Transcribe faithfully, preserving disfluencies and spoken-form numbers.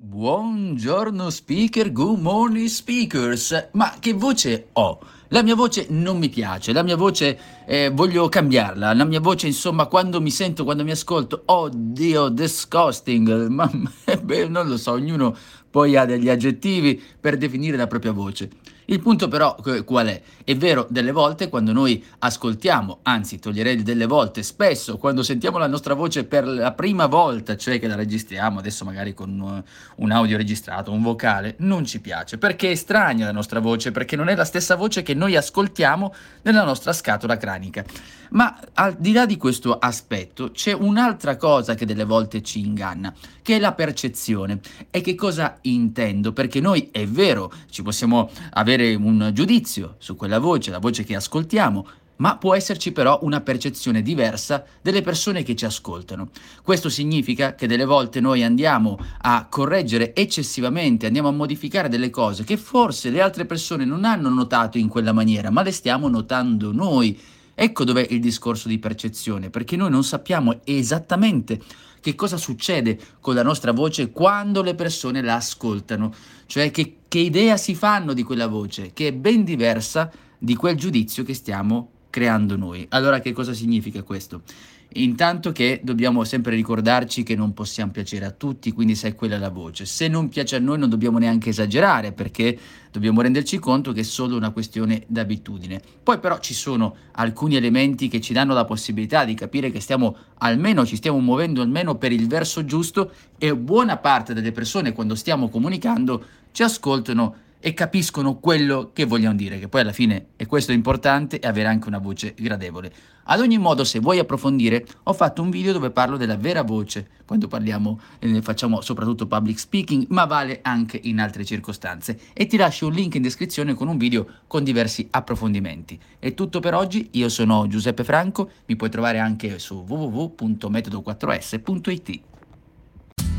Buongiorno speaker, good morning speakers. Ma che voce ho? La mia voce non mi piace, la mia voce eh, voglio cambiarla, la mia voce insomma quando mi sento, quando mi ascolto, oddio, disgusting, ma beh, non lo so, ognuno poi ha degli aggettivi per definire la propria voce. Il punto però qual è? È vero, delle volte quando noi ascoltiamo, anzi toglierei delle volte, spesso quando sentiamo la nostra voce per la prima volta, cioè che la registriamo, adesso magari con un audio registrato, un vocale, non ci piace, perché è strana la nostra voce, perché non è la stessa voce che noi ascoltiamo nella nostra scatola cranica. Ma al di là di questo aspetto c'è un'altra cosa che delle volte ci inganna, che è la percezione. E che cosa intendo? Perché noi, è vero, ci possiamo avere un giudizio su quella voce, la voce che ascoltiamo, ma può esserci però una percezione diversa delle persone che ci ascoltano. Questo significa che delle volte noi andiamo a correggere eccessivamente, andiamo a modificare delle cose che forse le altre persone non hanno notato in quella maniera, ma le stiamo notando noi. Ecco dov'è il discorso di percezione, perché noi non sappiamo esattamente che cosa succede con la nostra voce quando le persone la ascoltano, cioè che, che idea si fanno di quella voce, che è ben diversa di quel giudizio che stiamo creando noi. Allora che cosa significa questo? Intanto che dobbiamo sempre ricordarci che non possiamo piacere a tutti, quindi se è quella la voce, se non piace a noi non dobbiamo neanche esagerare, perché dobbiamo renderci conto che è solo una questione d'abitudine. Poi però ci sono alcuni elementi che ci danno la possibilità di capire che stiamo almeno ci stiamo muovendo almeno per il verso giusto, e buona parte delle persone quando stiamo comunicando ci ascoltano e capiscono quello che vogliamo dire, che poi alla fine, e questo è importante, è avere anche una voce gradevole. Ad ogni modo, se vuoi approfondire, ho fatto un video dove parlo della vera voce quando parliamo, eh, facciamo soprattutto public speaking, ma vale anche in altre circostanze, e ti lascio un link in descrizione con un video con diversi approfondimenti. È tutto per oggi, io sono Giuseppe Franco, mi puoi trovare anche su w w w punto metodo quattro s punto i t.